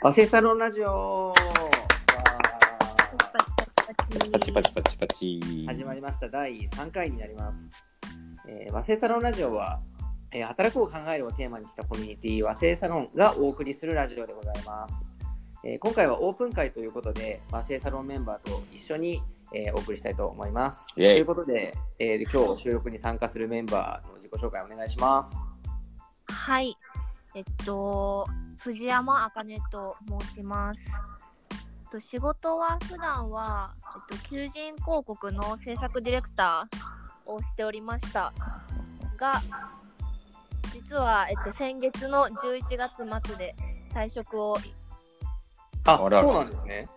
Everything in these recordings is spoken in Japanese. アセサロンラジオパチパチパチパチ始まりました。第3回になります。和製サロンラジオは、働くを考えるをテーマにしたコミュニティ和製サロンがお送りするラジオでございます。今回はオープン会ということで和製サロンメンバーと一緒に、お送りしたいと思います。ということで、今日収録に参加するメンバーの自己紹介お願いします。はい、藤山茜と申します。仕事は普段は、求人広告の制作ディレクターをしておりましたが、実は、先月の11月末で退職を。あららそうなんですね。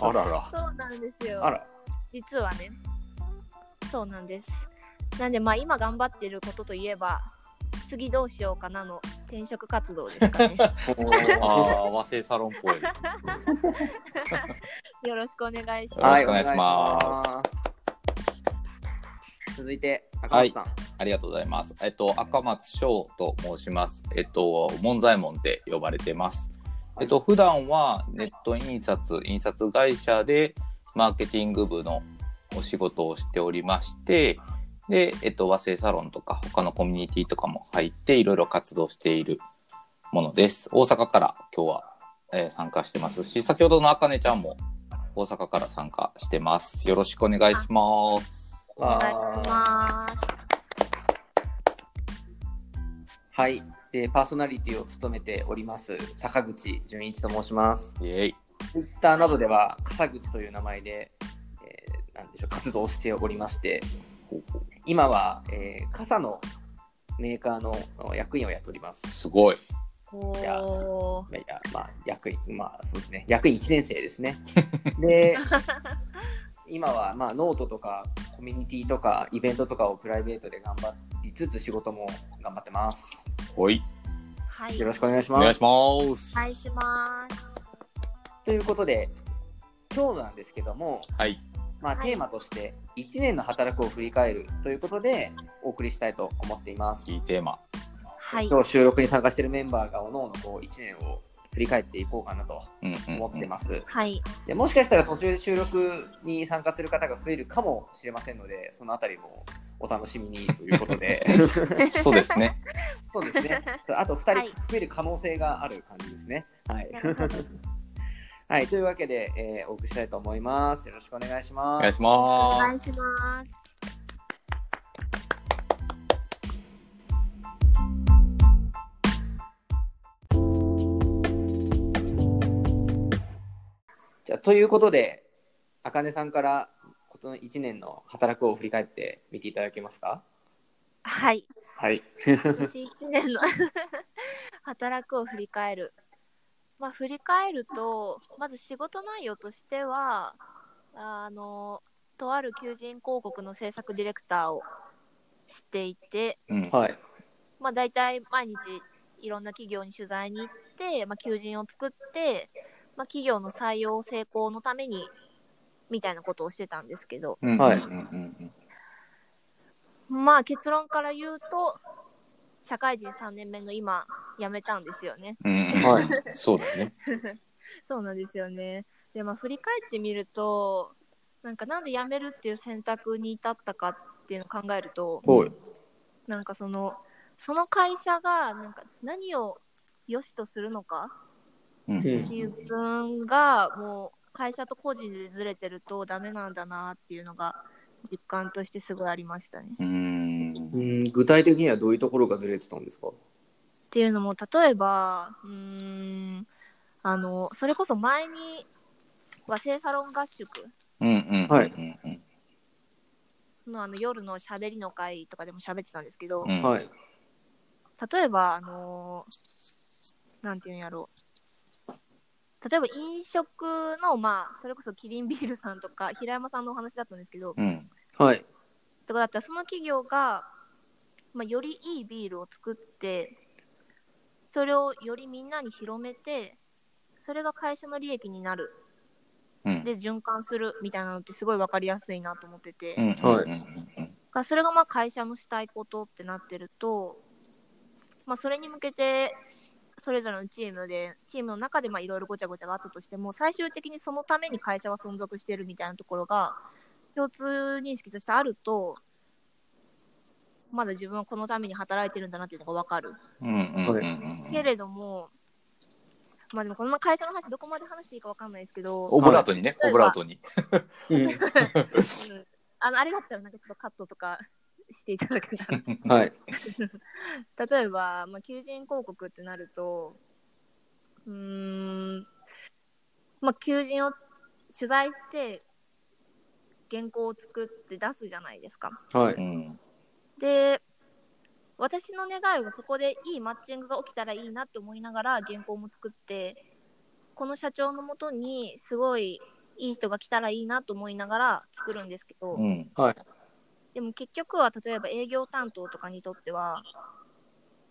あららそうなんですよ。あら実はね、そうなんです。なんで今頑張っていることといえば、次どうしようかなの転職活動ですかね。和製サロンっぽい。よろしくお願いします。はい、お願いします。続いて赤松さん、はい、ありがとうございます。赤松翔と申します。門左衛門って呼ばれてます。普段はネット印刷会社でマーケティング部のお仕事をしておりまして。で、和製サロンとか他のコミュニティとかも入っていろいろ活動しているものです。大阪から今日は、参加してますし、先ほどのあかねちゃんも大阪から参加してます。よろしくお願いします。お願いします。はい、でパーソナリティを務めております坂口純一と申します。イエイ。 Twitter などでは笠口という名前で、なんでしょう、活動しておりまして、今は、傘のメーカーの役員をやっております。すごい。役員、役員1年生ですね。で、今は、ノートとかコミュニティとかイベントとかをプライベートで頑張りつつ仕事も頑張ってます。はい。よろしくお願いします。お願いします。お願いします。ということで、今日なんですけども、はい。テーマとして1年の働くを振り返るということでお送りしたいと思っています。いいテーマ。今日収録に参加しているメンバーが各々1年を振り返っていこうかなと思ってます。もしかしたら途中で収録に参加する方が増えるかもしれませんので、そのあたりもお楽しみにということで。そうですね。そうですね。あと2人増える可能性がある感じですね。はいはい、というわけで、お送りしたいと思います。よろしくお願いします。お願いします。お願いします。じゃあ、ということで、あかねさんからこの1年の働くを振り返ってみていただけますか？はい。はい。私1年の働くを振り返る。振り返ると、まず仕事内容としては、とある求人広告の制作ディレクターをしていて、はい。だいたい毎日いろんな企業に取材に行って、求人を作って、企業の採用成功のためにみたいなことをしてたんですけど、はい。結論から言うと、社会人3年目の今辞めたんですよね。はい、そうだね。そうなんですよね。で、振り返ってみると、なんで辞めるっていう選択に至ったかっていうのを考えると、その会社が何を良しとするのかっていう部分がもう会社と個人でずれてるとダメなんだなっていうのが実感としてすごいありましたね。具体的にはどういうところがずれてたんですか？っていうのも、例えばそれこそ前に和製サロン合宿の夜のしゃべりの会とかでも喋ってたんですけど、はい、例えばなんていうんやろう、例えば飲食のそれこそキリンビールさんとか平山さんのお話だったんですけど、はい。とかだったら、その企業が、よりいいビールを作って、それをよりみんなに広めて、それが会社の利益になる、で循環するみたいなのってすごい分かりやすいなと思ってて、はい、それが会社のしたいことってなってると、それに向けてそれぞれのチームの中でいろいろごちゃごちゃがあったとしても、最終的にそのために会社は存続してるみたいなところが共通認識としてあると、まだ自分はこのために働いてるんだなっていうのが分かる、うんうんうん、けれども、まあでもこの会社の話どこまで話していいか分かんないですけど、オブラートにね、オブラートにあれだったらなんかちょっとカットとかしていただけたら、はい、例えば、まあ、求人広告ってなると、まあ、求人を取材して原稿を作って出すじゃないですか、はい、うん、で私の願いはそこでいいマッチングが起きたらいいなって思いながら原稿も作って、この社長のもとにすごいいい人が来たらいいなと思いながら作るんですけど、うん、はい、でも結局は例えば営業担当とかにとっては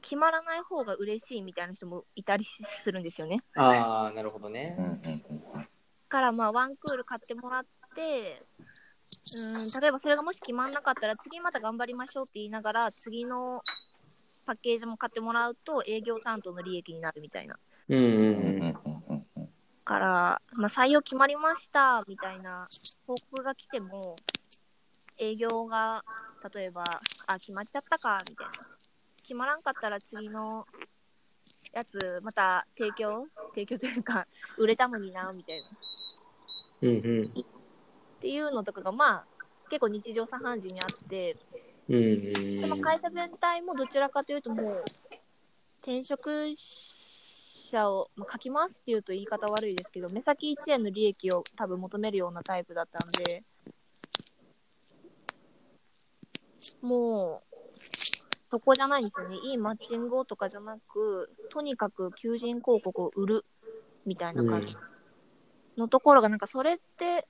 決まらない方が嬉しいみたいな人もいたりするんですよね。ああ、なるほどね。からまあワンクール買ってもらって、例えばそれがもし決まんなかったら次また頑張りましょうって言いながら次のパッケージも買ってもらうと営業担当の利益になるみたいな。から、まあ、採用決まりましたみたいな報告が来ても、営業が例えば決まっちゃったかみたいな、決まらんかったら次のやつまた提供というか売れたのになみたいな、うんうん、っていうのとかがまあ結構日常茶飯事にあって、うんうん、会社全体もどちらかというともう転職者を、まあ、書きますっていうと言い方悪いですけど、目先1円の利益を多分求めるようなタイプだったんで、もうそこじゃないんですよね。いいマッチングをとかじゃなく、とにかく求人広告を売るみたいな感じのところが、なんかそれって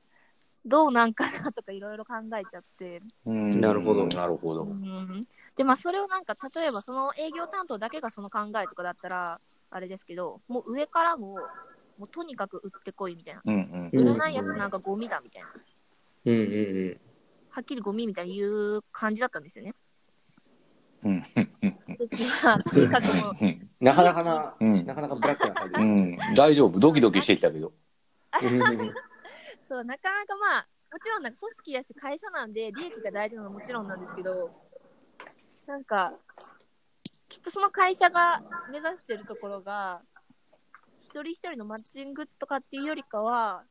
どうなんかなとかいろいろ考えちゃって、なるほどなるほど、うん、でまあそれをなんか例えばその営業担当だけがその考えとかだったらあれですけど、もう上からもうとにかく売ってこいみたいな、うんうん、売れないやつなんかゴミだみたいな、うんうんうん、はっきりゴミみたいに言う感じだったんですよね。うん。なかなかブラックな感じです、うん。大丈夫。ドキドキしてきたけど。そう、なかなかまあもちろんなんか組織だし会社なんで利益が大事なのはもちろんなんですけど、なんかきっとその会社が目指してるところが一人一人のマッチングとかっていうよりかは、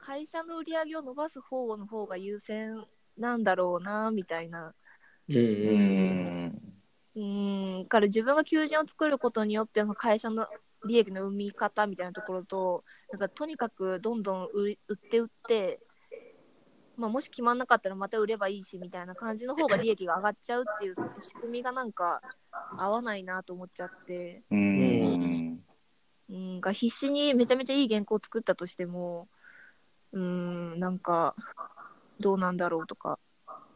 会社の売り上げを伸ばす方の方が優先なんだろうなみたいな、から自分が求人を作ることによってその会社の利益の生み方みたいなところと、なんかとにかくどんどん売って、まあ、もし決まんなかったらまた売ればいいしみたいな感じの方が利益が上がっちゃうっていうその仕組みがなんか合わないなと思っちゃって、が必死にめちゃめちゃいい原稿を作ったとしても、なんかどうなんだろうとか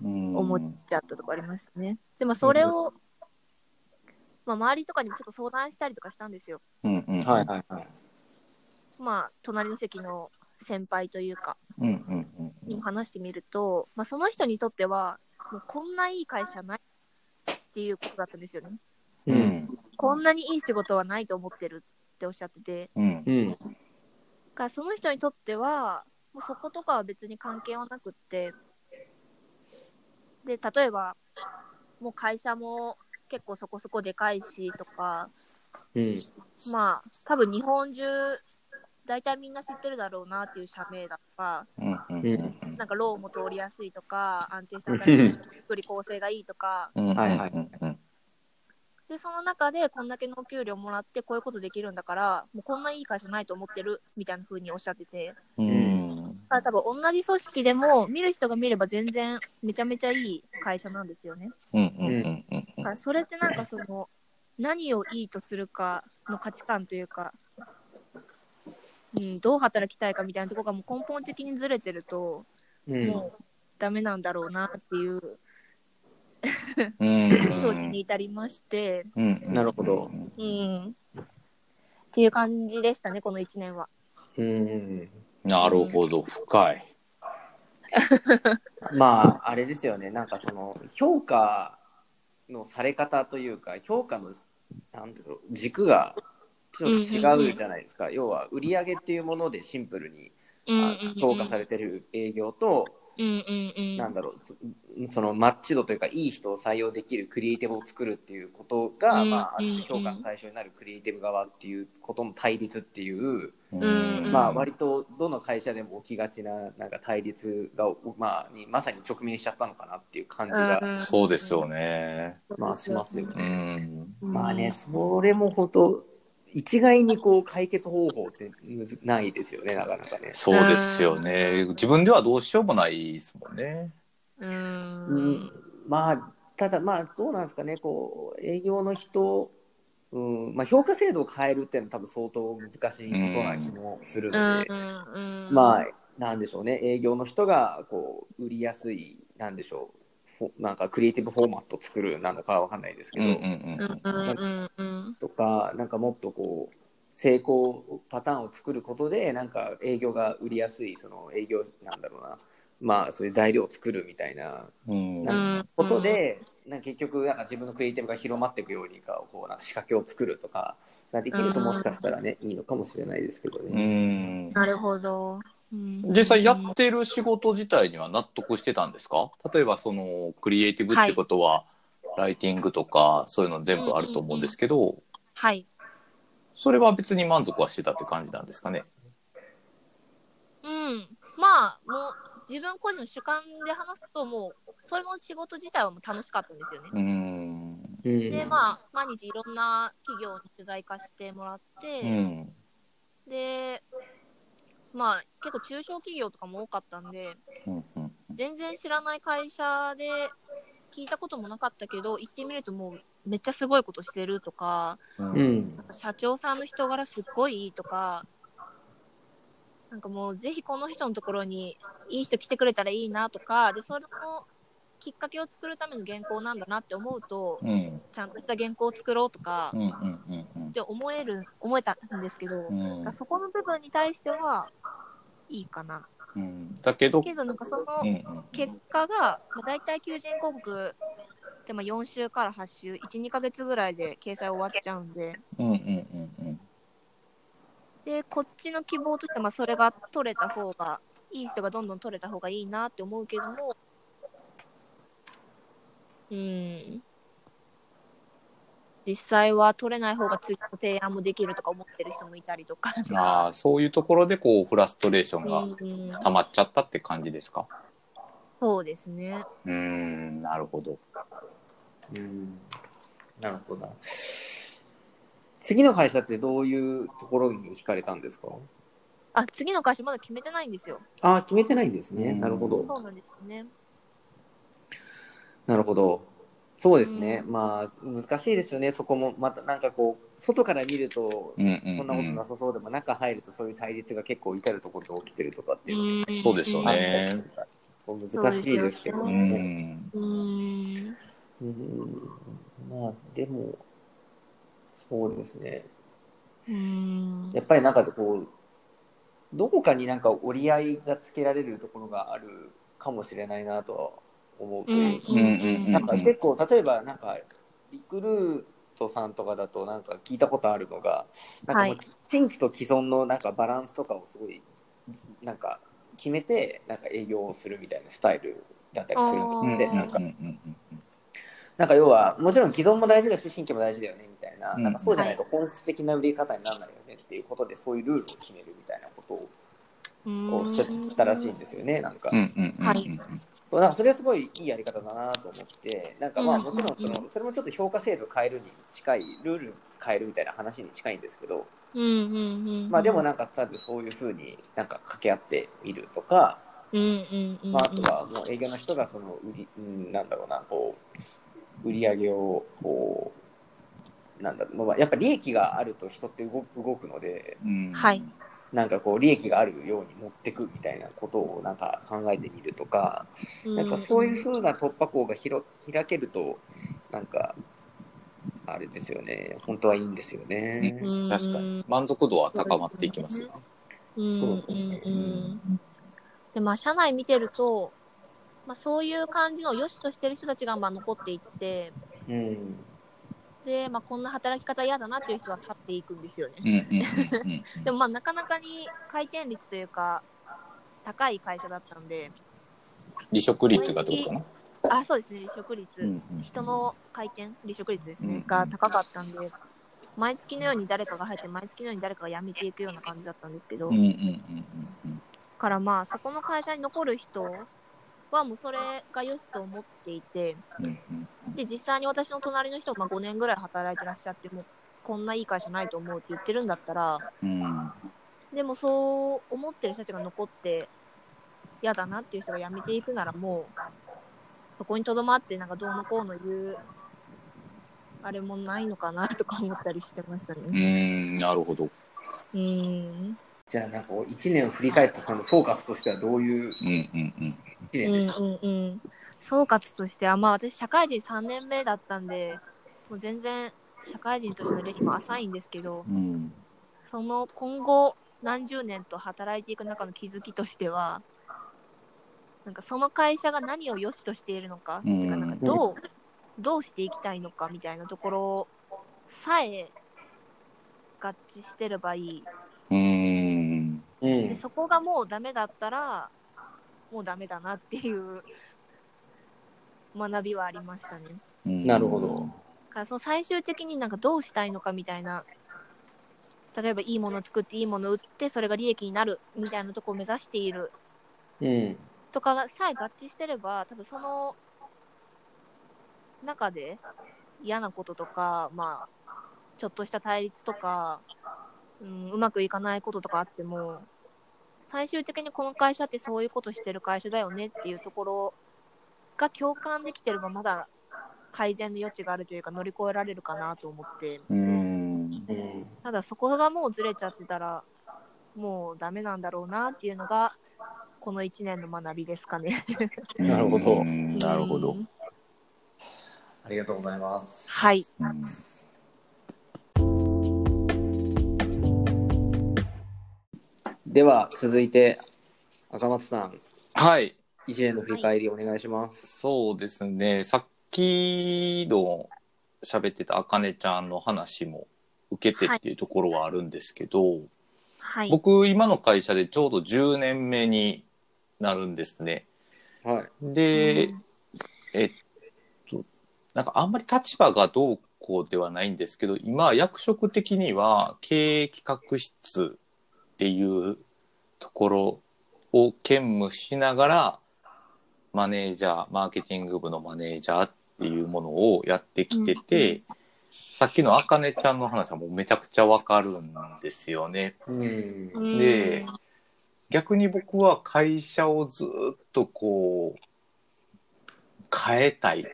思っちゃったとかありましたね。でもそれを、まあ、周りとかにもちょっと相談したりとかしたんですよ、うんうん、はいはいはい、まあ隣の席の先輩というか、うんうんうんうん、にも話してみると、まあ、その人にとってはもうこんないい会社ないっていうことだったんですよね、うん、こんなにいい仕事はないと思ってるっておっしゃってて、うんうん、だからその人にとってはもうそことかは別に関係はなくって、で例えばもう会社も結構そこそこでかいしとか、まあ多分日本中大体みんな知ってるだろうなっていう社名だとか、なんかローンも通りやすいとか安定した福利厚生がいいとか、でその中でこんだけのお給料もらってこういうことできるんだからもうこんないい会社ないと思ってるみたいな風におっしゃってて、だから多分同じ組織でも見る人が見れば全然めちゃめちゃいい会社なんですよね、だからそれってなんかその何をいいとするかの価値観というか、どう働きたいかみたいなところがもう根本的にずれてると、もうダメなんだろうなっていう境地に至りまして、なるほど、っていう感じでしたね、この1年は。なるほど、深い。まああれですよね、なんかその評価のされ方というか評価のなんだろう、軸がちょっと違うじゃないですか、うんうんうん、要は売り上げっていうものでシンプルに、うんうんうん、評価されてる営業と、うんうんうん、なんだろう、そのマッチ度というかいい人を採用できるクリエイティブを作るっていうことが、うんうんうん、まあ、評価の対象になるクリエイティブ側っていうことの対立っていう、うんうん、まあ、割とどの会社でも起きがちな、 なんか対立が、まあ、にまさに直面しちゃったのかなっていう感じが、うん、そうですよね、まあ、しますよね、うん、まあね、それもほんと一概にこう解決方法ってないですよね、なかなかね。そうですよね、自分ではどうしようもないですもんね。うん、まあただ、まあどうなんですかね、こう営業の人、うん、まあ、評価制度を変えるっていうのは多分相当難しいことな気もするので、うん、まあなんでしょうね、営業の人がこう売りやすい、なんでしょう、なんかクリエイティブフォーマット作るなのかわかんないですけど、とか、なんかもっとこう成功パターンを作ることで、なんか営業が売りやすい、その営業、なんだろうな、まあそういう材料を作るみたいな、うん、なんかことで、なんか結局なんか自分のクリエイティブが広まっていくようにか、こうなんか仕掛けを作るとかができると、もしかしたらね、いいのかもしれないですけどね。うん、なるほど。実際やってる仕事自体には納得してたんですか？例えばそのクリエイティブってことは、はい、ライティングとかそういうの全部あると思うんですけど、うんうんうん、はい、それは別に満足はしてたって感じなんですかね？うん、まあもう自分個人の主観で話すと、もうそれの仕事自体はもう楽しかったんですよね。で、まあ毎日いろんな企業に取材化してもらって、うん、で、まあ、結構中小企業とかも多かったんで、うんうん、全然知らない会社で聞いたこともなかったけど、行ってみるともうめっちゃすごいことしてるとか、うん、なんか社長さんの人柄すっごいいいとか、なんかもうぜひこの人のところにいい人来てくれたらいいなとか、でそれのきっかけを作るための原稿なんだなって思うと、うん、ちゃんとした原稿を作ろうとか、うんうんうんうん、思えたんですけど、うん、そこの部分に対してはいいかな、うん、だけどなんかその結果が、うん、だいたい求人広告って4週から8週 1,2 ヶ月ぐらいで掲載終わっちゃうんで、うんうんうんうん、でこっちの希望としては、それが取れた方がいい人がどんどん取れた方がいいなって思うけども、うん、実際は取れない方が次の提案もできるとか思ってる人もいたりとか、あ、そういうところでこうフラストレーションが溜まっちゃったって感じですか？そうですね。なるほど。なるほど。次の会社ってどういうところに惹かれたんですか？あ、次の会社まだ決めてないんですよ。あ、決めてないんですね。なるほど。そうなんですね。なるほど。そうですね、うん、まあ難しいですよね、そこもまたなんかこう外から見るとそんなことなさそうでも、うんうんうん、中入るとそういう対立が結構至るところで起きてるとかっていうの、そうですよね、難しいですけどね。うん、まあでもそうですね、うん、やっぱりなんかこうどこかになんか折り合いがつけられるところがあるかもしれないなとは思うと、なんか結構例えばなんかリクルートさんとかだとなんか聞いたことあるのが、なんか新規と既存のなんかバランスとかをすごいなんか決めてなんか営業をするみたいなスタイルだったりするので、なんか要はもちろん既存も大事だし新規も大事だよねみたいな、なんかそうじゃないと本質的な売り方にならないよねっていうことで、そういうルールを決めるみたいなことをこうしてたらしいんですよね、なんか。はい、なんかそれはすごいいいやり方だなと思って、なんかまあもちろんそれもちょっと評価制度変えるに近い、ルール変えるみたいな話に近いんですけど、まあでもなんか多分そういうふうになんか掛け合ってみるとか、まああとはもう営業の人がそのなんだろうな、こう売り上げをこうなんだろう、まあやっぱ利益があると人って動くので、なんかこう利益があるように持ってくみたいなことをなんか考えてみるとか、なんかそういう風な突破口が開けると、なんかあれですよね、本当はいいんですよね。確かに満足度は高まっていきますよね。そうですね。で、まあ社内見てると、まあそういう感じの良しとしてる人たちがまあ残っていって、で、まあ、こんな働き方嫌だなっていう人は去っていくんですよね。でもまあなかなかに回転率というか高い会社だったんで、離職率がどうかな。あ、そうですね、離職率、人の回転、離職率ですね、が高かったんで、毎月のように誰かが入って毎月のように誰かが辞めていくような感じだったんですけど、からまあそこの会社に残る人はもうそれが良しと思っていて、で実際に私の隣の人が5年ぐらい働いてらっしゃって、もうこんないい会社ないと思うって言ってるんだったら、でもそう思ってる人たちが残って嫌だなっていう人が辞めていくなら、もうそこにとどまってなんかどうのこうの言うあれもないのかなとか思ったりしてましたね。なるほど。じゃあなんか1年を振り返ったその総括としてはどういう1年でした？総括としては、まあ私社会人3年目だったんで、もう全然社会人としての歴も浅いんですけど、その今後何十年と働いていく中の気づきとしては、なんかその会社が何を良しとしているのか、てかなんかどうしていきたいのかみたいなところさえ合致してればいい。でそこがもうダメだったらもうダメだなっていう学びはありましたね。なるほど。からその最終的になんかどうしたいのかみたいな、例えばいいものを作っていいものを売ってそれが利益になるみたいなとこを目指している、とかがさえ合致してれば、多分その中で嫌なこととか、まあちょっとした対立とか、うまくいかないこととかあっても、最終的にこの会社ってそういうことしてる会社だよねっていうところが共感できてれば、まだ改善の余地があるというか乗り越えられるかなと思って。ただそこがもうずれちゃってたらもうダメなんだろうなっていうのがこの1年の学びですかね。なるほど、なるほど。ありがとうございます。はい。では続いて赤松さん。はい。1年の振り返りお願いします。はい、そうですね。さっきの喋ってたあかねちゃんの話も受けてっていうところはあるんですけど、はい、僕今の会社でちょうど10年目になるんですね。はい。で、なんかあんまり立場がどうこうではないんですけど、今役職的には経営企画室っていうところを兼務しながら、マネージャー、マーケティング部のマネージャーっていうものをやってきてて、さっきのあかねちゃんの話はもうめちゃくちゃわかるんですよね。で、逆に僕は会社をずっとこう変えたいっ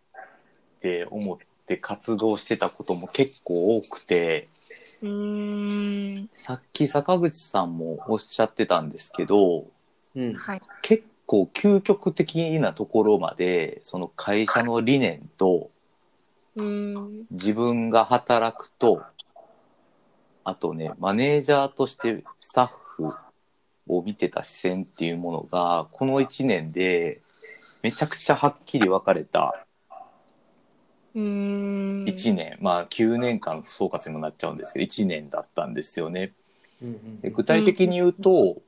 て思って活動してたことも結構多くて、さっき坂口さんもおっしゃってたんですけど、結構究極的なところまでその会社の理念と自分が働くと、あとねマネージャーとしてスタッフを見てた視線っていうものがこの1年でめちゃくちゃはっきり分かれた1年、まあ9年間総括にもなっちゃうんですけど、1年だったんですよね。で具体的に言うと、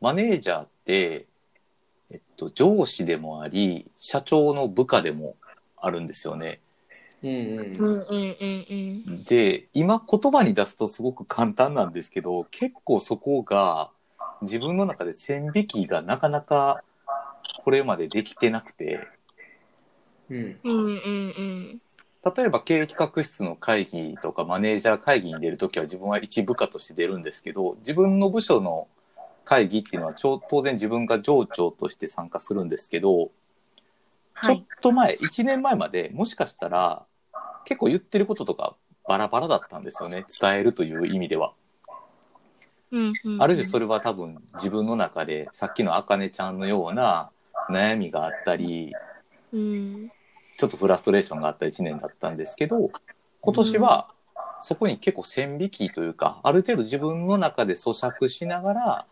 マネージャーって、上司でもあり、社長の部下でもあるんですよね。で、今言葉に出すとすごく簡単なんですけど、結構そこが自分の中で線引きがなかなかこれまでできてなくて、例えば経営企画室の会議とかマネージャー会議に出るときは自分は一部下として出るんですけど、自分の部署の会議っていうのは当然自分が上長として参加するんですけど、ちょっと前、1年前までもしかしたら結構言ってることとかバラバラだったんですよね、伝えるという意味では。ある種それは多分自分の中でさっきのあかねちゃんのような悩みがあったり、ちょっとフラストレーションがあった1年だったんですけど、今年はそこに結構線引きというか、ある程度自分の中で咀嚼しながら、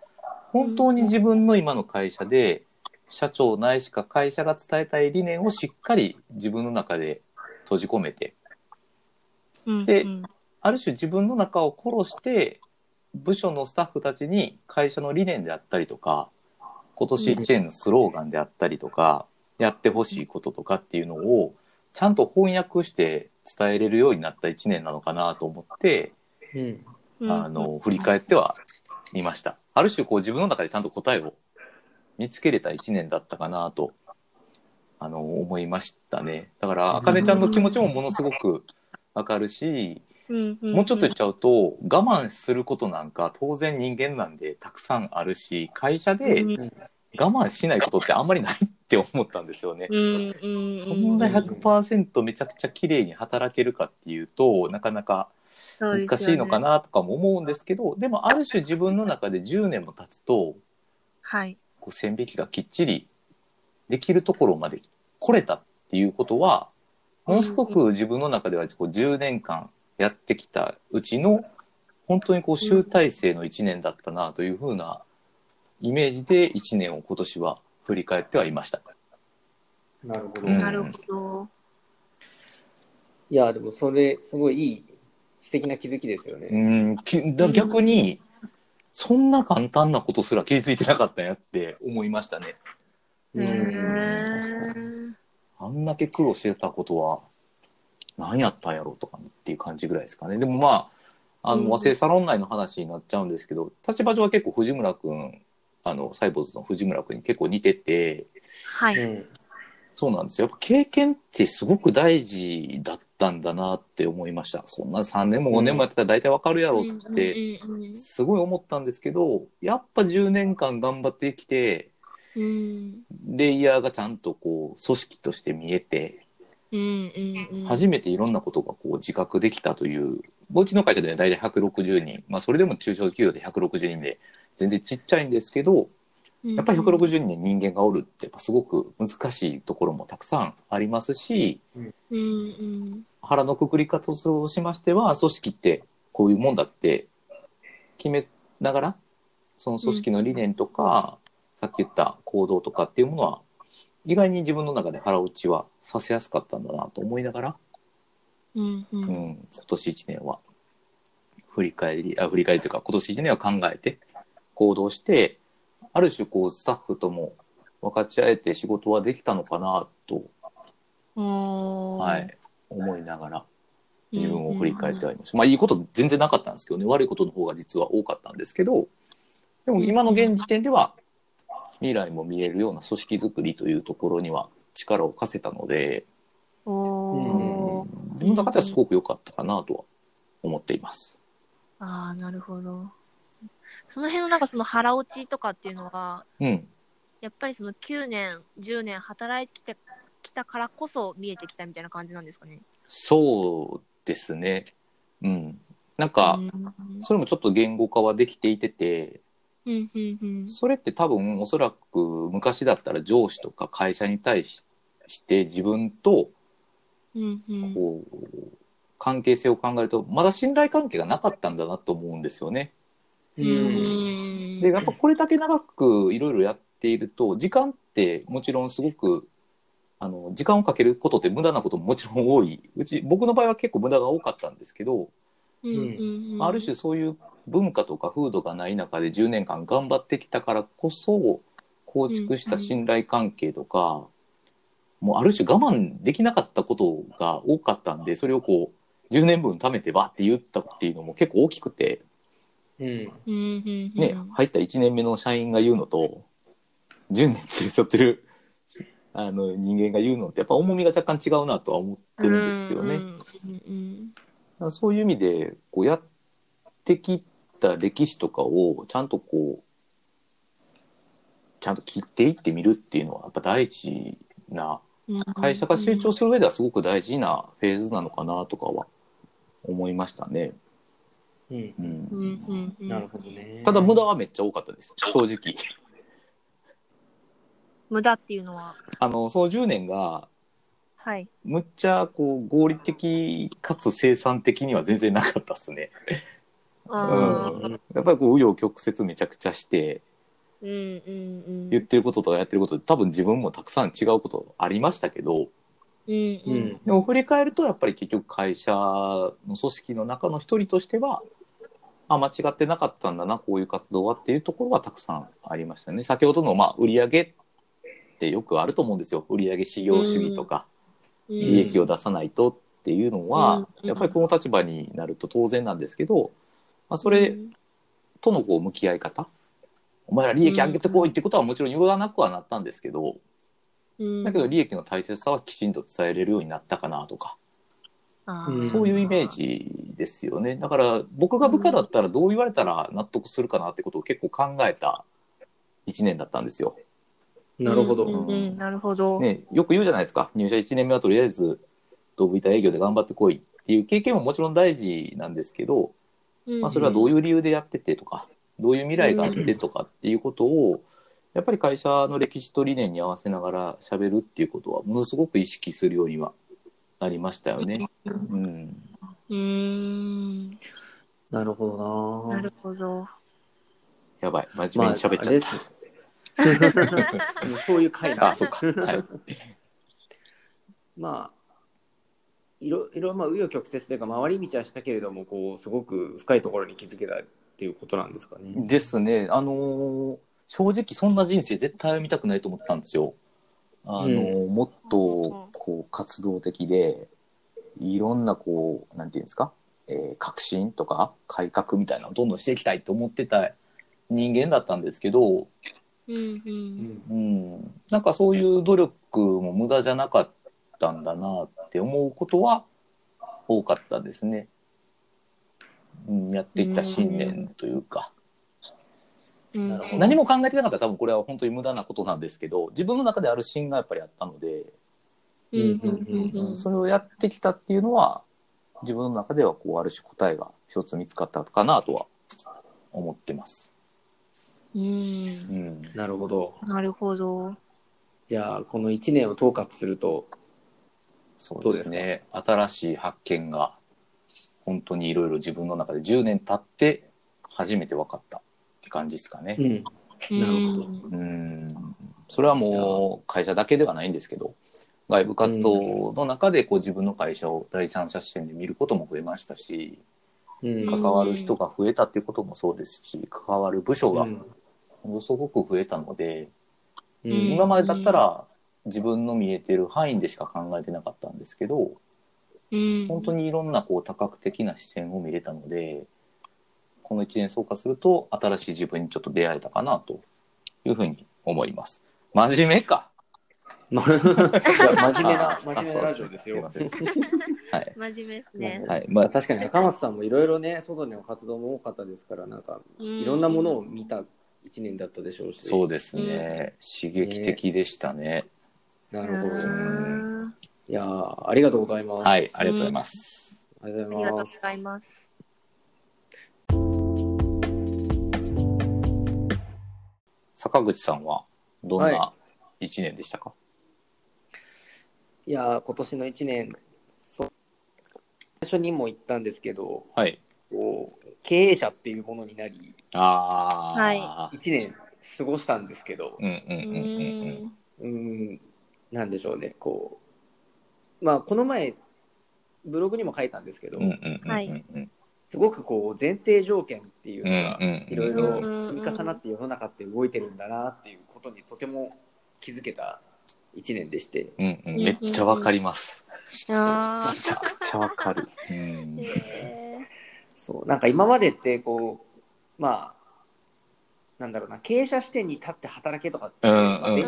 本当に自分の今の会社で社長ないしか会社が伝えたい理念をしっかり自分の中で閉じ込めて、で、うんうん、ある種自分の中を殺して部署のスタッフたちに会社の理念であったりとか今年1年のスローガンであったりとか、うん、やってほしいこととかっていうのをちゃんと翻訳して伝えれるようになった1年なのかなと思って、うん、振り返ってはみました。ある種こう自分の中でちゃんと答えを見つけれた1年だったかなと思いましたね。だからあかねちゃんの気持ちもものすごくわかるし、うんうんうん、もうちょっと言っちゃうと我慢することなんか当然人間なんでたくさんあるし、会社で我慢しないことってあんまりないって思ったんですよね、うんうんうん、そんな 100% めちゃくちゃ綺麗に働けるかっていうとなかなか難しいのかなとかも思うんですけど、 でもある種自分の中で10年も経つと、はい、こう線引きがきっちりできるところまで来れたっていうことはものすごく自分の中ではこう10年間やってきたうちの本当にこう集大成の1年だったなというふうなイメージで1年を今年は振り返ってはいました。なるほど、うん、なるほど。いやでもそれすごいいい素敵な気づきですよね。うん、逆にそんな簡単なことすら気づいてなかったんやって思いましたね。あんだけ苦労してたことは何やったんやろうとかっていう感じぐらいですかね。でもまあ和製サロン内の話になっちゃうんですけど、立場上は結構藤村くんサイボーズの藤村くんに結構似てて、はい、うん、そうなんですよ。やっぱ経験ってすごく大事だったんだなって思いました。そんな3年も5年もやってたら大体わかるやろってすごい思ったんですけど、やっぱ10年間頑張ってきて、うん、レイヤーがちゃんとこう組織として見えて、うんうんうん、初めていろんなことがこう自覚できたという。うちの会社ではだいたい160人、まあ、それでも中小企業で160人で全然ちっちゃいんですけど、やっぱり160人の人間がおるってやっぱすごく難しいところもたくさんありますし、うんうん、腹のくくり方としましては組織ってこういうもんだって決めながらその組織の理念とか、うん、さっき言った行動とかっていうものは意外に自分の中で腹落ちはさせやすかったんだなと思いながら、うんうんうん、今年1年は振り返りというか今年1年は考えて行動して、ある種こうスタッフとも分かち合えて仕事はできたのかなと、はい、思いながら自分を振り返ってはいました。まあいいこと全然なかったんですけどね、悪いことの方が実は多かったんですけど、でも今の現時点では未来も見えるような組織づくりというところには力を貸せたので、お、うん、自分の中ではすごく良かったかなとは思っています。ああ、なるほど。その辺のなんかその腹落ちとかっていうのは、うん、やっぱりその9年10年働いてきたからこそ見えてきたみたいな感じなんですかね。そうですね、うん、なんか、うん、それもちょっと言語化はできていてて、うんうんうん、それって多分おそらく昔だったら上司とか会社に対して自分とこう関係性を考えるとまだ信頼関係がなかったんだなと思うんですよね。うん、でやっぱこれだけ長くいろいろやっていると時間ってもちろんすごく時間をかけることって無駄なことももちろん多い。僕の場合は結構無駄が多かったんですけど、うん、ある種そういう文化とか風土がない中で10年間頑張ってきたからこそ構築した信頼関係とか、うん、もうある種我慢できなかったことが多かったんで、それをこう10年分貯めてバって言ったっていうのも結構大きくて、うんね、入った1年目の社員が言うのと10年連れ添ってる人間が言うのってやっぱ重みが若干違うなとは思ってるんですよね、うんうんうん、だからそういう意味でこうやってきた歴史とかをちゃんとこうちゃんと切っていってみるっていうのはやっぱ大事な、会社が成長する上ではすごく大事なフェーズなのかなとかは思いましたね。うんうんうん、なるほどね。ただ無駄はめっちゃ多かったです正直。無駄っていうのはその10年が、はい、むっちゃこう合理的かつ生産的には全然なかったっすね。うん、やっぱりこう紆余曲折めちゃくちゃして、うんうんうん、言ってることとかやってることで多分自分もたくさん違うことありましたけど、うんうん、でも振り返るとやっぱり結局会社の組織の中の一人としてはあ間違ってなかったんだなこういう活動はっていうところはたくさんありましたね。先ほどのまあ売上ってよくあると思うんですよ。売上至上主義とか、うん、利益を出さないとっていうのは、うん、やっぱりこの立場になると当然なんですけど、まあ、それとのこう向き合い方、お前ら利益上げてこいってことはもちろん言わなくはなったんですけど、だけど利益の大切さはきちんと伝えれるようになったかなとか、うん、そういうイメージですよね。だから僕が部下だったらどう言われたら納得するかなってことを結構考えた1年だったんですよ。なるほど、うんうん、なるほど、ね、よく言うじゃないですか。入社1年目はとりあえずドブ板営業で頑張ってこいっていう経験ももちろん大事なんですけど、まあ、それはどういう理由でやっててとかどういう未来があってとかっていうことをやっぱり会社の歴史と理念に合わせながら喋るっていうことはものすごく意識するようにはなりましたよね。うん。なるほどな。なるほど。やばい、真面目に喋っちゃった。まあ、もうそういう回だ。あ、そうか。はい、まあいろまあ紆余曲折というか回り道はしたけれども、こうすごく深いところに気づけたっていうことなんですかね。ですね。正直そんな人生絶対歩みたくないと思ったんですよ。もっとこう活動的でいろんなこうなんていうんですか、革新とか改革みたいなのをどんどんしていきたいと思ってた人間だったんですけど、うんうんうん、なんかそういう努力も無駄じゃなかったんだなって思うことは多かったですね、うん、やってきた信念というか、なるほど。何も考えてなかったら多分これは本当に無駄なことなんですけど、自分の中である芯がやっぱりあったので、それをやってきたっていうのは自分の中ではこうある種答えが一つ見つかったかなとは思ってます。うん、うん、なるほどなるほど。じゃあこの1年を統括するとそうですね、新しい発見が本当にいろいろ自分の中で10年経って初めて分かったって感じですかね、うん、なるほど。うん、それはもう会社だけではないんですけど、外部活動の中でこう自分の会社を第三者視点で見ることも増えましたし、うん、関わる人が増えたっていうこともそうですし、関わる部署がものすごく増えたので、うん、今までだったら自分の見えてる範囲でしか考えてなかったんですけど、うん、本当にいろんなこう多角的な視点を見れたので、この1年総括すると新しい自分にちょっと出会えたかなというふうに思います。真面目か真面目なラジオですよ。はい、真面目ですね。はい、まあ、確かに赤松さんもいろいろね、外での活動も多かったですから、なんかいろんなものを見た1年だったでしょうし、うん、そうですね、刺激的でしたね。なるほど。いやー、ありがとうございます。はい、ありがとうございます、うん、ありがとうございます。坂口さんはどんな1年でしたか？はい、いや今年の1年最初にも言ったんですけど、はい、こう経営者っていうものになり、はい、1年過ごしたんですけど、なんでしょうね、こう、まあ、この前ブログにも書いたんですけど、すごくこう前提条件っていうのがいろいろ積み重なって世の中って動いてるんだなっていうことにとても気づけた1年でして、うんうん、めっちゃわかります、うん、めちゃくちゃわかる、うん、そうなんか今までってこう、まあなんだろうな、経営者視点に立って働けとかベンチ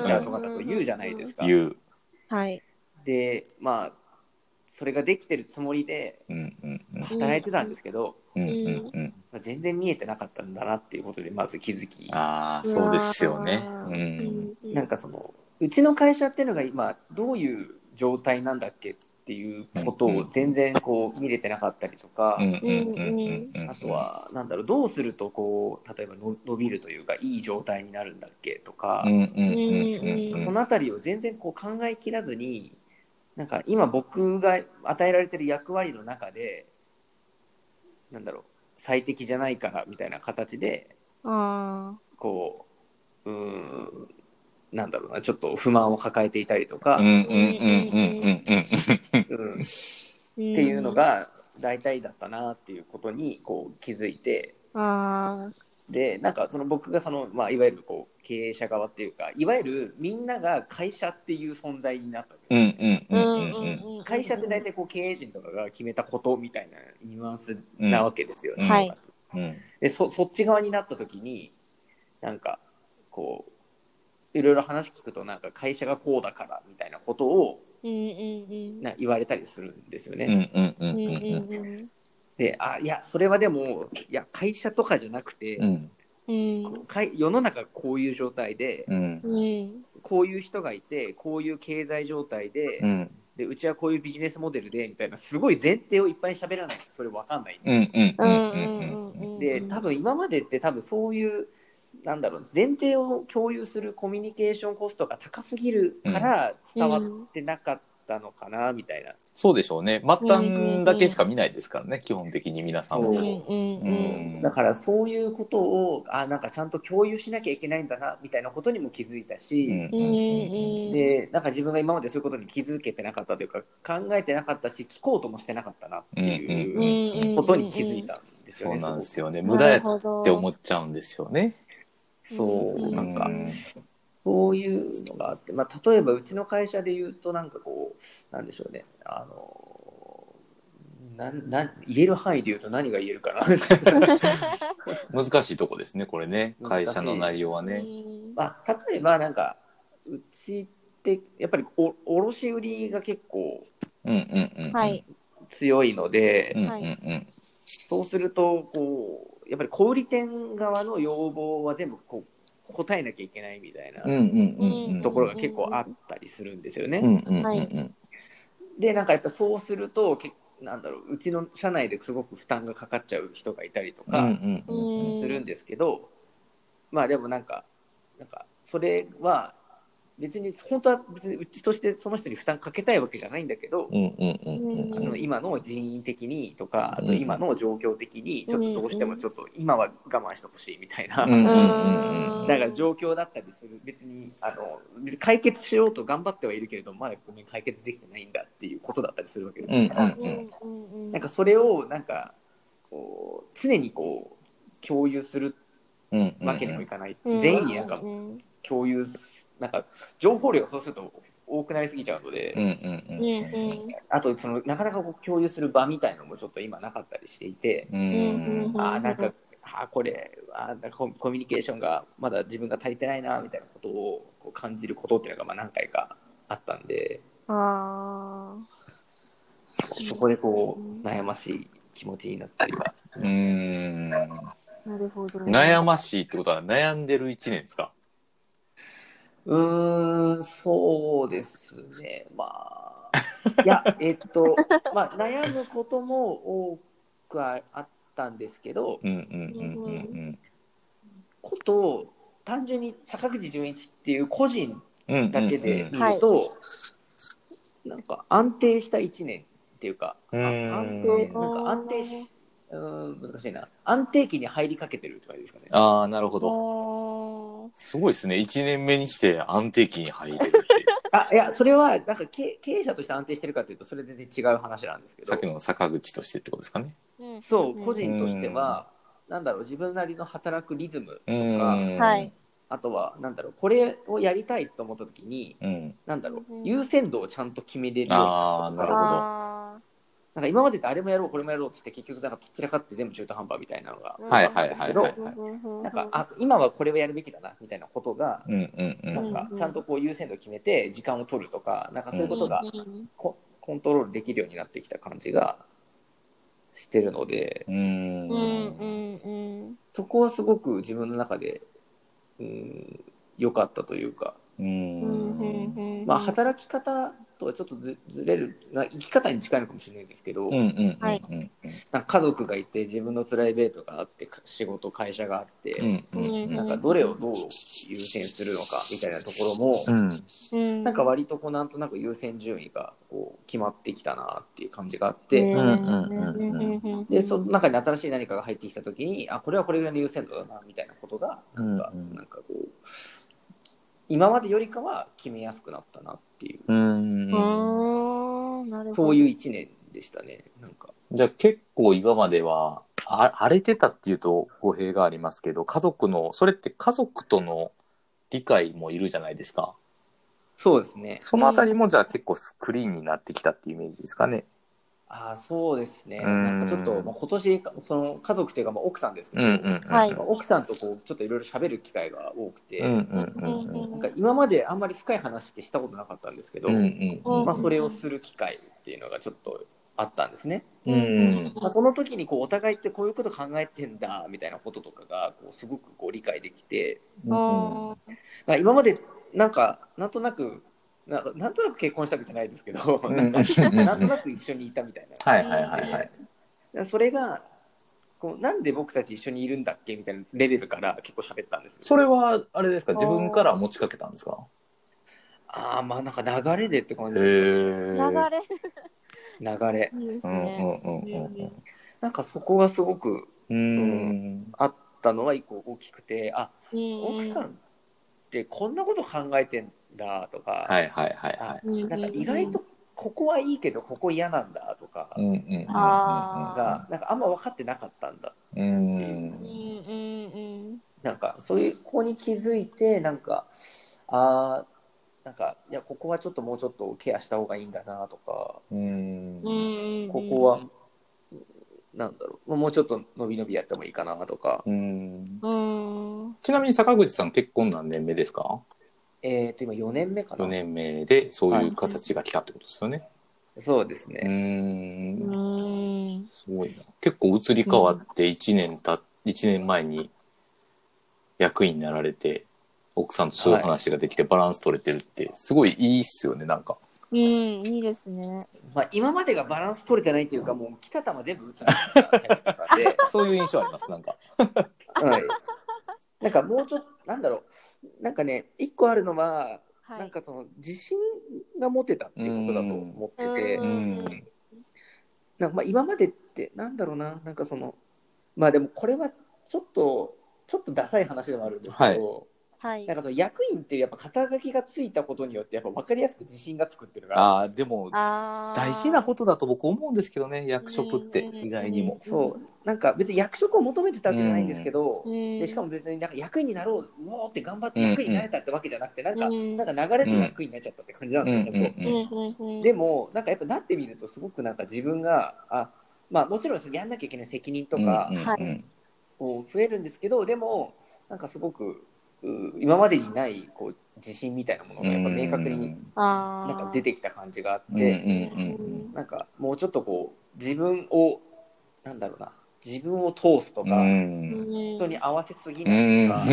ャーとかだと言うじゃないですか。言う、はい、でまあそれができてるつもりで働いてたんですけど、全然見えてなかったんだなっていうことでまず気づき、ああそうですよね、うん、なんかそのうちの会社っていうのが今どういう状態なんだっけっていうことを全然こう見れてなかったりとか、あとはなんだろう、どうするとこう例えば伸びるというかいい状態になるんだっけとか、そのあたりを全然こう考えきらずに、なんか今僕が与えられてる役割の中でなんだろう、最適じゃないからみたいな形でこうなんだろうな、ちょっと不満を抱えていたりとか、っていうのが大体だったなっていうことにこう気づいて、あでなんかその僕がその、まあ、いわゆるこう経営者側っていうか、いわゆるみんなが会社っていう存在になったわけです。会社って大体こう経営陣とかが決めたことみたいなニュアンスなわけですよね。うんはい、で そっち側になった時になんかこういろいろ話聞くとなんか会社がこうだからみたいなことをな言われたりするんですよね。で、あ、いやそれはでもいや会社とかじゃなくて、世の中こういう状態で、こういう人がいてこういう経済状態で、でうちはこういうビジネスモデルでみたいなすごい前提をいっぱい喋らないとそれ分かんないんですよ。で多分今までって多分そういうなんだろう前提を共有するコミュニケーションコストが高すぎるから伝わってなかったのかなみたいな、そうでしょうね。末端だけしか見ないですからね、基本的に皆さんも、だからそういうことをあなんかちゃんと共有しなきゃいけないんだなみたいなことにも気づいたし、でなんか自分が今までそういうことに気づけてなかったというか考えてなかったし聞こうともしてなかったなっていうことに気づいたんですよね。そうなんですよね、無駄やって思っちゃうんですよね。そうなんかそういうのがあって、まあ、例えばうちの会社で言うとなんかこうなんでしょうね、言える範囲で言うと何が言えるかな難しいとこですねこれね、会社の内容はね。まあ、例えばなんかうちってやっぱり卸売が結構強いので、そうするとこうやっぱり小売店側の要望は全部こう答えなきゃいけないみたいなところが結構あったりするんですよね。でなんかやっぱそうするとなんだろううちの社内ですごく負担がかかっちゃう人がいたりとかするんですけど、まあでもなんかそれは別に本当は別にうちとしてその人に負担かけたいわけじゃないんだけど、今の人員的にとかあと今の状況的にちょっとどうしてもちょっと今は我慢してほしいみたいな、だから状況だったりする。別に解決しようと頑張ってはいるけれどまだごめん解決できてないんだっていうことだったりするわけですから、なんかそれをなんかこう常にこう共有するわけにもいかない、全員になんか共有するなんか情報量がそうすると多くなりすぎちゃうので、あとそのなかなかこう共有する場みたいのもちょっと今なかったりしていて、あなんかあこれあなんかコミュニケーションがまだ自分が足りてないなみたいなことをこう感じることっていうのがまあ何回かあったんで、そこでこう悩ましい気持ちになったりは。なるほど、ね、悩ましいってことは悩んでる1年ですか？そうですね。まあ、いや、まあ、悩むことも多くあったんですけど、ことを単純に坂口純一っていう個人だけで見ると、なんか安定した1年っていうか、難しいな、安定期に入りかけてるって感じですかね。ああ、なるほど。すごいですね。1年目にして安定期に入れるってあ、いやそれはなんか経営者として安定してるかというとそれ全然違う話なんですけど、さっきの坂口としてってことですかね。そう、個人としてはなんだろう自分なりの働くリズムとか、あとはなんだろうこれをやりたいと思った時に、なんだろう優先度をちゃんと決めれるようになった。なるほど。なんか今までってあれもやろうこれもやろうって結局なんかとっちらかって全部中途半端みたいなのがあるんですけど、なんかあ今はこれをやるべきだなみたいなことがなんかちゃんとこう優先度を決めて時間を取るとかなんかそういうことがコントロールできるようになってきた感じがしてるので、そこはすごく自分の中で良かったというか、まあ働き方とはちょっとずれる生き方に近いのかもしれないですけど、なんか家族がいて自分のプライベートがあって仕事会社があって、なんかどれをどう優先するのかみたいなところも、なんか割とこうなんとなく優先順位がこう決まってきたなっていう感じがあって、でその中に新しい何かが入ってきた時にあこれはこれぐらいの優先度だなみたいなことがなんかこう今までよりかは決めやすくなったなっていう。なるほど。そういう1年でしたね。なんかじゃあ結構今までは荒れてたっていうと語弊がありますけど、家族のそれって家族との理解もいるじゃないですか。そうですね。そのあたりもじゃあ結構スクリーンになってきたっていうイメージですかね。あ、そうですね。なんかちょっと、まあ、今年その家族というか、まあ、奥さんですけど、奥さんとこうちょっといろいろ喋る機会が多くて、なんか今まであんまり深い話ってしたことなかったんですけど、まあ、それをする機会っていうのがちょっとあったんですね。まあ、その時にこうお互いってこういうこと考えてんだみたいなこととかがこうすごくこう理解できて、今までなんとなく結婚したわけじゃないですけど、なんとなく一緒にいたみたいな。それがこうなんで僕たち一緒にいるんだっけみたいなレベルから結構喋ったんですよ。それはあれですか、自分から持ちかけたんですか？ああ、まあなんか流れでって感じですね。流れ。なんかそこがすごくあったのは一個大きくて、あ、奥さんってこんなこと考えてんだとか、なんか意外とここはいいけどここ嫌なんだとかがなんかあんま分かってなかったんだっていう、なんかそういうここに気づいて、なんかいや、ここはちょっともうちょっとケアした方がいいんだなとか、ここはなんだろう、もうちょっと伸び伸びやってもいいかなとか。ちなみに坂口さん結婚何年目ですか？今4年目かな。4年目でそういう形が来たってことですよね。そうですね。すごいな。結構移り変わって1年前に役員になられて、奥さんとそういう話ができてバランス取れてるってすごいいいっすよね。なんかいいですね。まあ、今までがバランス取れてないっていうか、もう来た球全部打つのでそういう印象あります。なんかなんかもうちょっとなんだろう、なんかね、一個あるのは、なんかその自信が持てたっていうことだと思ってて、なんかまあ今までってなんだろうな、なんかそのまあでもこれはちょっとダサい話でもあるんですけど、なんかその役員ってやっぱ肩書きがついたことによってやっぱ分かりやすく自信がつくっていうのがあるんですよ。でも大事なことだと僕思うんですけどね、役職って意外にも。そうなんか別に役職を求めてたわけじゃないんですけど、でしかも別になんか役員になろう、うおーって頑張って役員になれたってわけじゃなくて、なんか流れで役員になっちゃったって感じなんですけど、でもなんかやっぱなってみるとすごくなんか自分がまあもちろんそのやんなきゃいけない責任とかこう増えるんですけど、でもなんかすごく今までにないこう自信みたいなものがやっぱ明確になんか出てきた感じがあって、なんかもうちょっとこう自分を通すとか、人に合わせすぎないとか、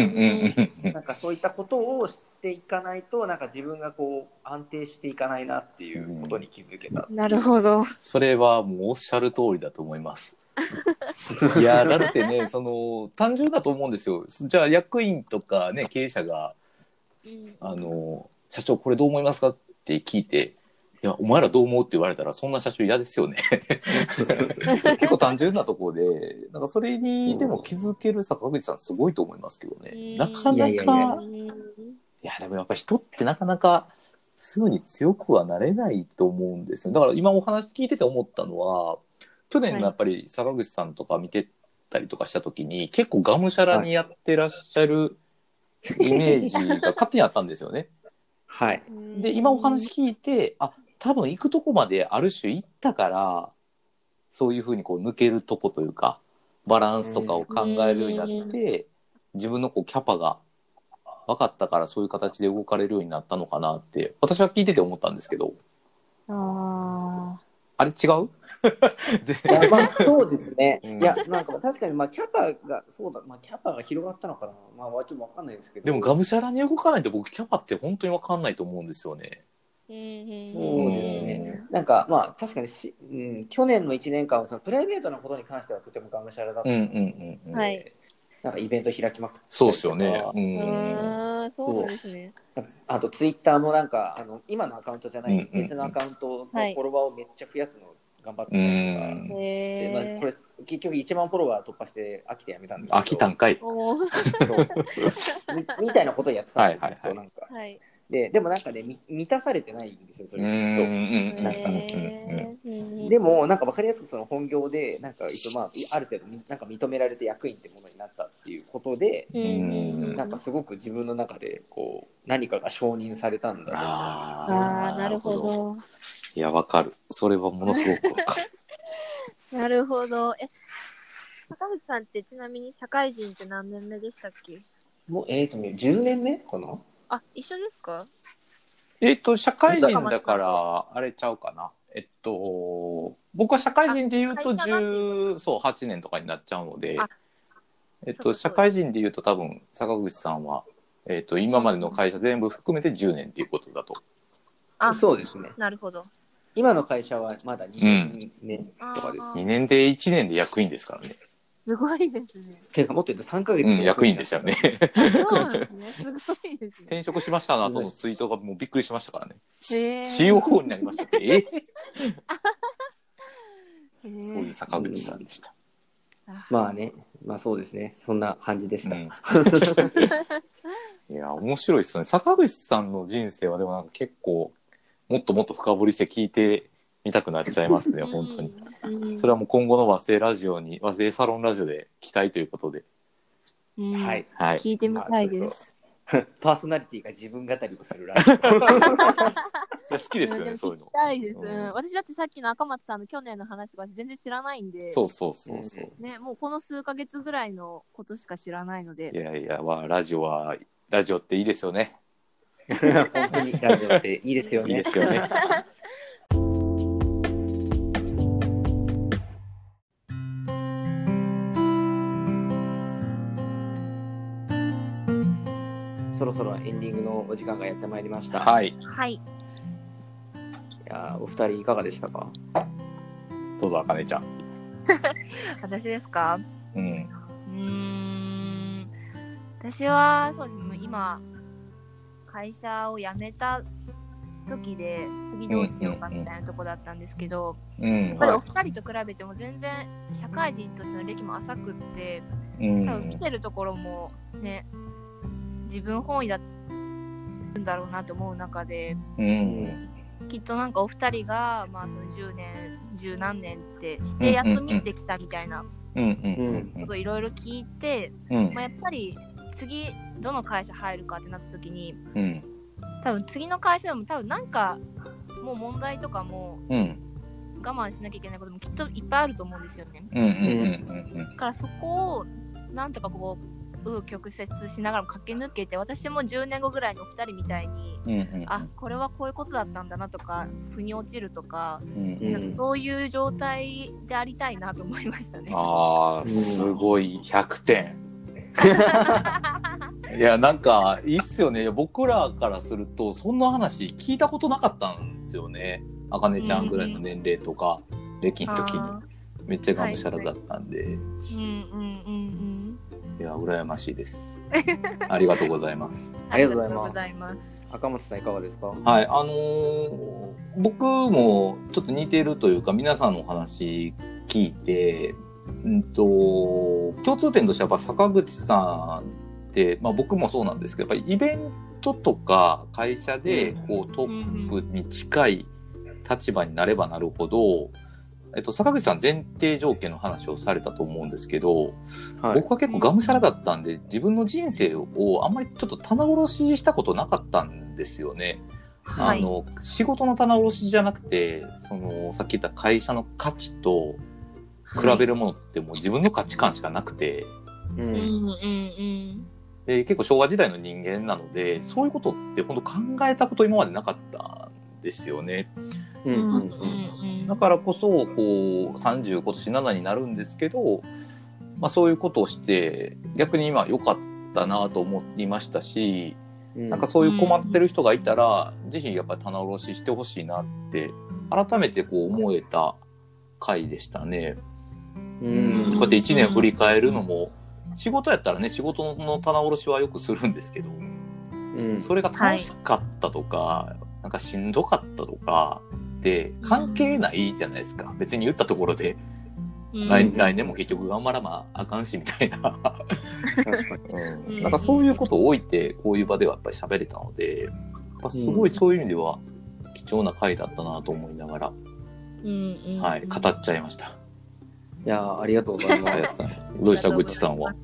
なんかそういったことをしていかないと、なんか自分がこう安定していかないなっていうことに気づけた。なるほど。それはもうおっしゃる通りだと思います。いやだってね、その単純だと思うんですよ。じゃあ役員とかね、経営者が社長これどう思いますかって聞いて、いやお前らどう思うって言われたらそんな社長嫌ですよね。結構単純なところで、なんかそれにでも気づける坂口さんすごいと思いますけどね。なかなかいやでもやっぱ人ってなかなかすぐに強くはなれないと思うんですよ。だから今お話聞いてて思ったのは、去年のやっぱり坂口さんとか見てたりとかした時に、結構がむしゃらにやってらっしゃるイメージが勝手にあったんですよね。で今お話聞いて、多分行くとこまである種行ったから、そういうふうにこう抜けるとこというかバランスとかを考えるようになって、自分のこうキャパが分かったからそういう形で動かれるようになったのかなって私は聞いてて思ったんですけど。あれ違う？そうですね。いやなんか確かに、まあキャパがそうだ、まあキャパが広がったのかな、まあちょっと分かんないですけど。でもがむしゃらに動かないと僕キャパって本当に分かんないと思うんですよね。そうですね。なんかまあ確かに去年の1年間はそのプライベートなことに関してはとてもがむしゃらだったので、なんかイベント開きまくって、そうですよね。そうですね。あとツイッターもなんか今のアカウントじゃない別のアカウントのフォロワーをめっちゃ増やすの頑張ってたりとか、で、まあ、これ結局1万フォロワー突破して飽きてやめたんですけど。飽きたんかいみたいなことをやってたんですよ、ずっとなんか、はい、でもなんかね、満たされてないんですよ、それずっと。でもなんか分かりやすくその本業でなんか一応、まあ、ある程度なんか認められて役員ってものになったっていうことで、なんかすごく自分の中でこう何かが承認されたんだろう。ああ、なるほど。いや、分かる。それはものすごく分かる。なるほど。坂口さんってちなみに社会人って何年目でしたっけ？もう10年目かな。あ、一緒ですか？社会人だからあれちゃうかな。僕は社会人で言うと8年とかになっちゃうので、社会人で言うと多分坂口さんは今までの会社全部含めて10年っていうことだと。あ、そうですね。なるほど。今の会社はまだ2年とかです、2年で1年で役員ですからね。すごいですね。てかもっと言うと3ヶ月で役員でしたよね。そうですね。すごいですね。転職しましたの後のツイートがもうびっくりしましたからね。COO になりましたって。そういう坂口さんでした。まあね、まあそうですね。そんな感じでした。いや、面白いですよね。坂口さんの人生はでもなんか結構もっともっと深掘りして聞いて見たくなっちゃいますね、本当に。それはもう今後の和製ラジオに、和製サロンラジオで期待ということで。はい、はい、聞いてみたいです。パーソナリティが自分語りをするラジオ。好きですよね、そういうの。聞きたいです。私だってさっきの赤松さんの去年の話とか全然知らないんで。そうそうそう。ね、もうこの数ヶ月ぐらいのことしか知らないので。いやいや、ラジオっていいですよね。本当にラジオっていいですよね。いいですよね。そろそろエンディングのお時間がやってまいりました。はい。はい。いや、お二人いかがでしたか？どうぞ、あかねちゃん。私ですか？私はそうですね。今会社を辞めた時で次どうしようかみたいなとこだったんですけど、やっぱりお二人と比べても全然社会人としての歴も浅くって、多分見てるところもね。自分本位だったんだろうなと思う中で、きっとなんかお二人が、まあ、その10年十何年ってしてやっと見てきたみたいなことをいろいろ聞いて、まあ、やっぱり次どの会社入るかってなった時に、多分次の会社でも多分なんかもう問題とかも我慢しなきゃいけないこともきっといっぱいあると思うんですよね。だからそこをなんとかこう曲折しながらも駆け抜けて、私も10年後ぐらいにお二人みたいに、あ、これはこういうことだったんだなとか、腑に落ちるとか、なんかそういう状態でありたいなと思いましたね。あー、すごい100点。いや、なんかいいっすよね。僕らからするとそんな話聞いたことなかったんですよね。あかねちゃんぐらいの年齢とか歴の時にめっちゃがむしゃらだったんで、いや、羨ましいです。ありがとうございます。ありがとうございます。赤松さんいかがですか？はい、僕もちょっと似てるというか、皆さんのお話聞いて、共通点としてはやっぱ坂口さんって、まあ僕もそうなんですけど、やっぱイベントとか会社でこうトップに近い立場になればなるほど、坂口さん前提条件の話をされたと思うんですけど、僕は結構がむしゃらだったんで、自分の人生をあんまりちょっと棚卸ししたことなかったんですよね。仕事の棚卸しじゃなくて、そのさっき言った会社の価値と比べるものってもう自分の価値観しかなくて、で結構昭和時代の人間なので、そういうことって本当考えたこと今までなかったんですよね。だからこそこう30今年7になるんですけど、まあ、そういうことをして逆に今良かったなと思いましたし、なんかそういう困ってる人がいたら、ぜひやっぱり棚卸ししてほしいなって改めてこう思えた回でしたね。こうやって1年振り返るのも、仕事やったらね、仕事の棚卸しはよくするんですけど、それが楽しかったとか、なんかしんどかったとか、って関係ないじゃないですか。別に打ったところで、うん、来年も結局頑張らなあかんしみたいな確かに、うん、なんかそういうことを置いてこういう場ではやっぱり喋れたので、やっぱすごいそういう意味では貴重な回だったなと思いながら、うんうん、はい、語っちゃいました。いや、ありがとうございますどうしたぐっちさんは。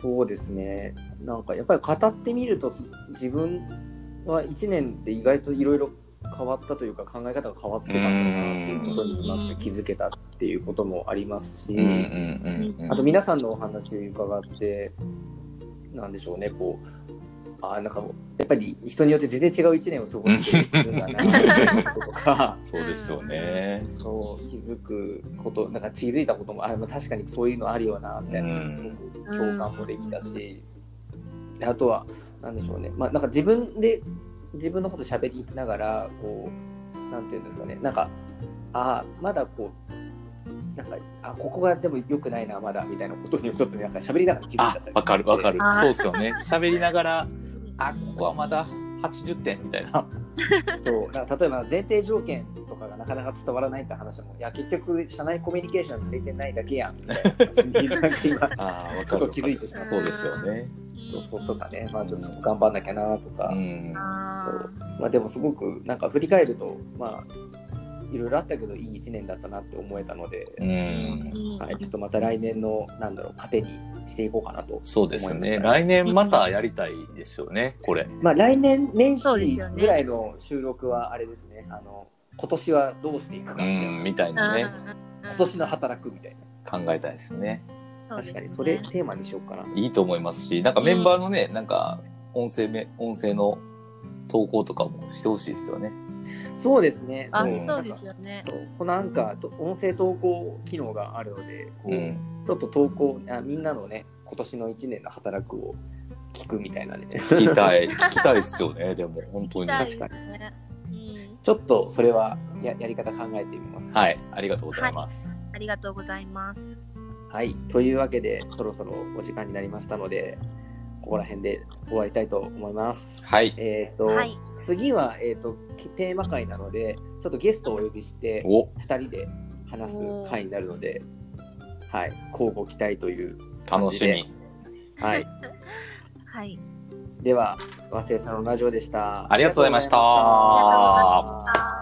そうですね、なんかやっぱり語ってみると自分は1年で意外といろいろ変わったというか、考え方が変わってたんだなっていうことにまず気づけたっていうこともありますし、あと皆さんのお話を伺ってなんでしょうね、こうなんかやっぱり人によって全然違う1年を過ごしているんだなとかそうですよね、そう気づくこと、なんか気づいたことも確かにそういうのあるよなみたいな、すごく共感もできたし、あとはなんでしょうね、なんか自分のこと喋りながら、こうなんていうんですかね、なんかまだこうなんかここがでも良くないなまだみたいなことにちょっとなんか喋りながら気づいちゃったり。わかるわかる。そうですよね。喋りながらここはまだ80点みたいな。そう、なんか例えば前提条件とかがなかなか伝わらないって話も、いや結局社内コミュニケーション足りてないだけやんみたいな話になんか今ちょっと気づいてしまった。そうですよね。そうとかね、まず頑張んなきゃなとか、うん、でもすごくなんか振り返ると、いろいろあったけどいい1年だったなって思えたので、うん、はい、ちょっとまた来年の糧にしていこうかなと思います。そうですね、来年またやりたいですよね、これ。来年年始ぐらいの収録はあれですね、今年はどうしていくかみたいな、みたいなね、今年の働くみたいな考えたいですね。確かにそれテーマにしようかな。いいと思いますし、なんかメンバーのね、なんか音声の投稿とかもしてほしいですよね。そうですね。そうですよね。このアンカー音声投稿機能があるので、こう、ちょっと投稿、みんなのね今年の1年の働くを聞くみたいなね。聞きたいですよね。でも本当に確かに。ちょっとそれはやり方考えてみます。はい、ありがとうございます。はい、ありがとうございます。はい、というわけでそろそろお時間になりましたので、ここら辺で終わりたいと思います。はい、はい、次は、テーマ会なのでちょっとゲストをお呼びして2人で話す会になるので、はい、交互期待という感じで楽しみ。はい、はい、では和製さんのラジオでした。ありがとうございました。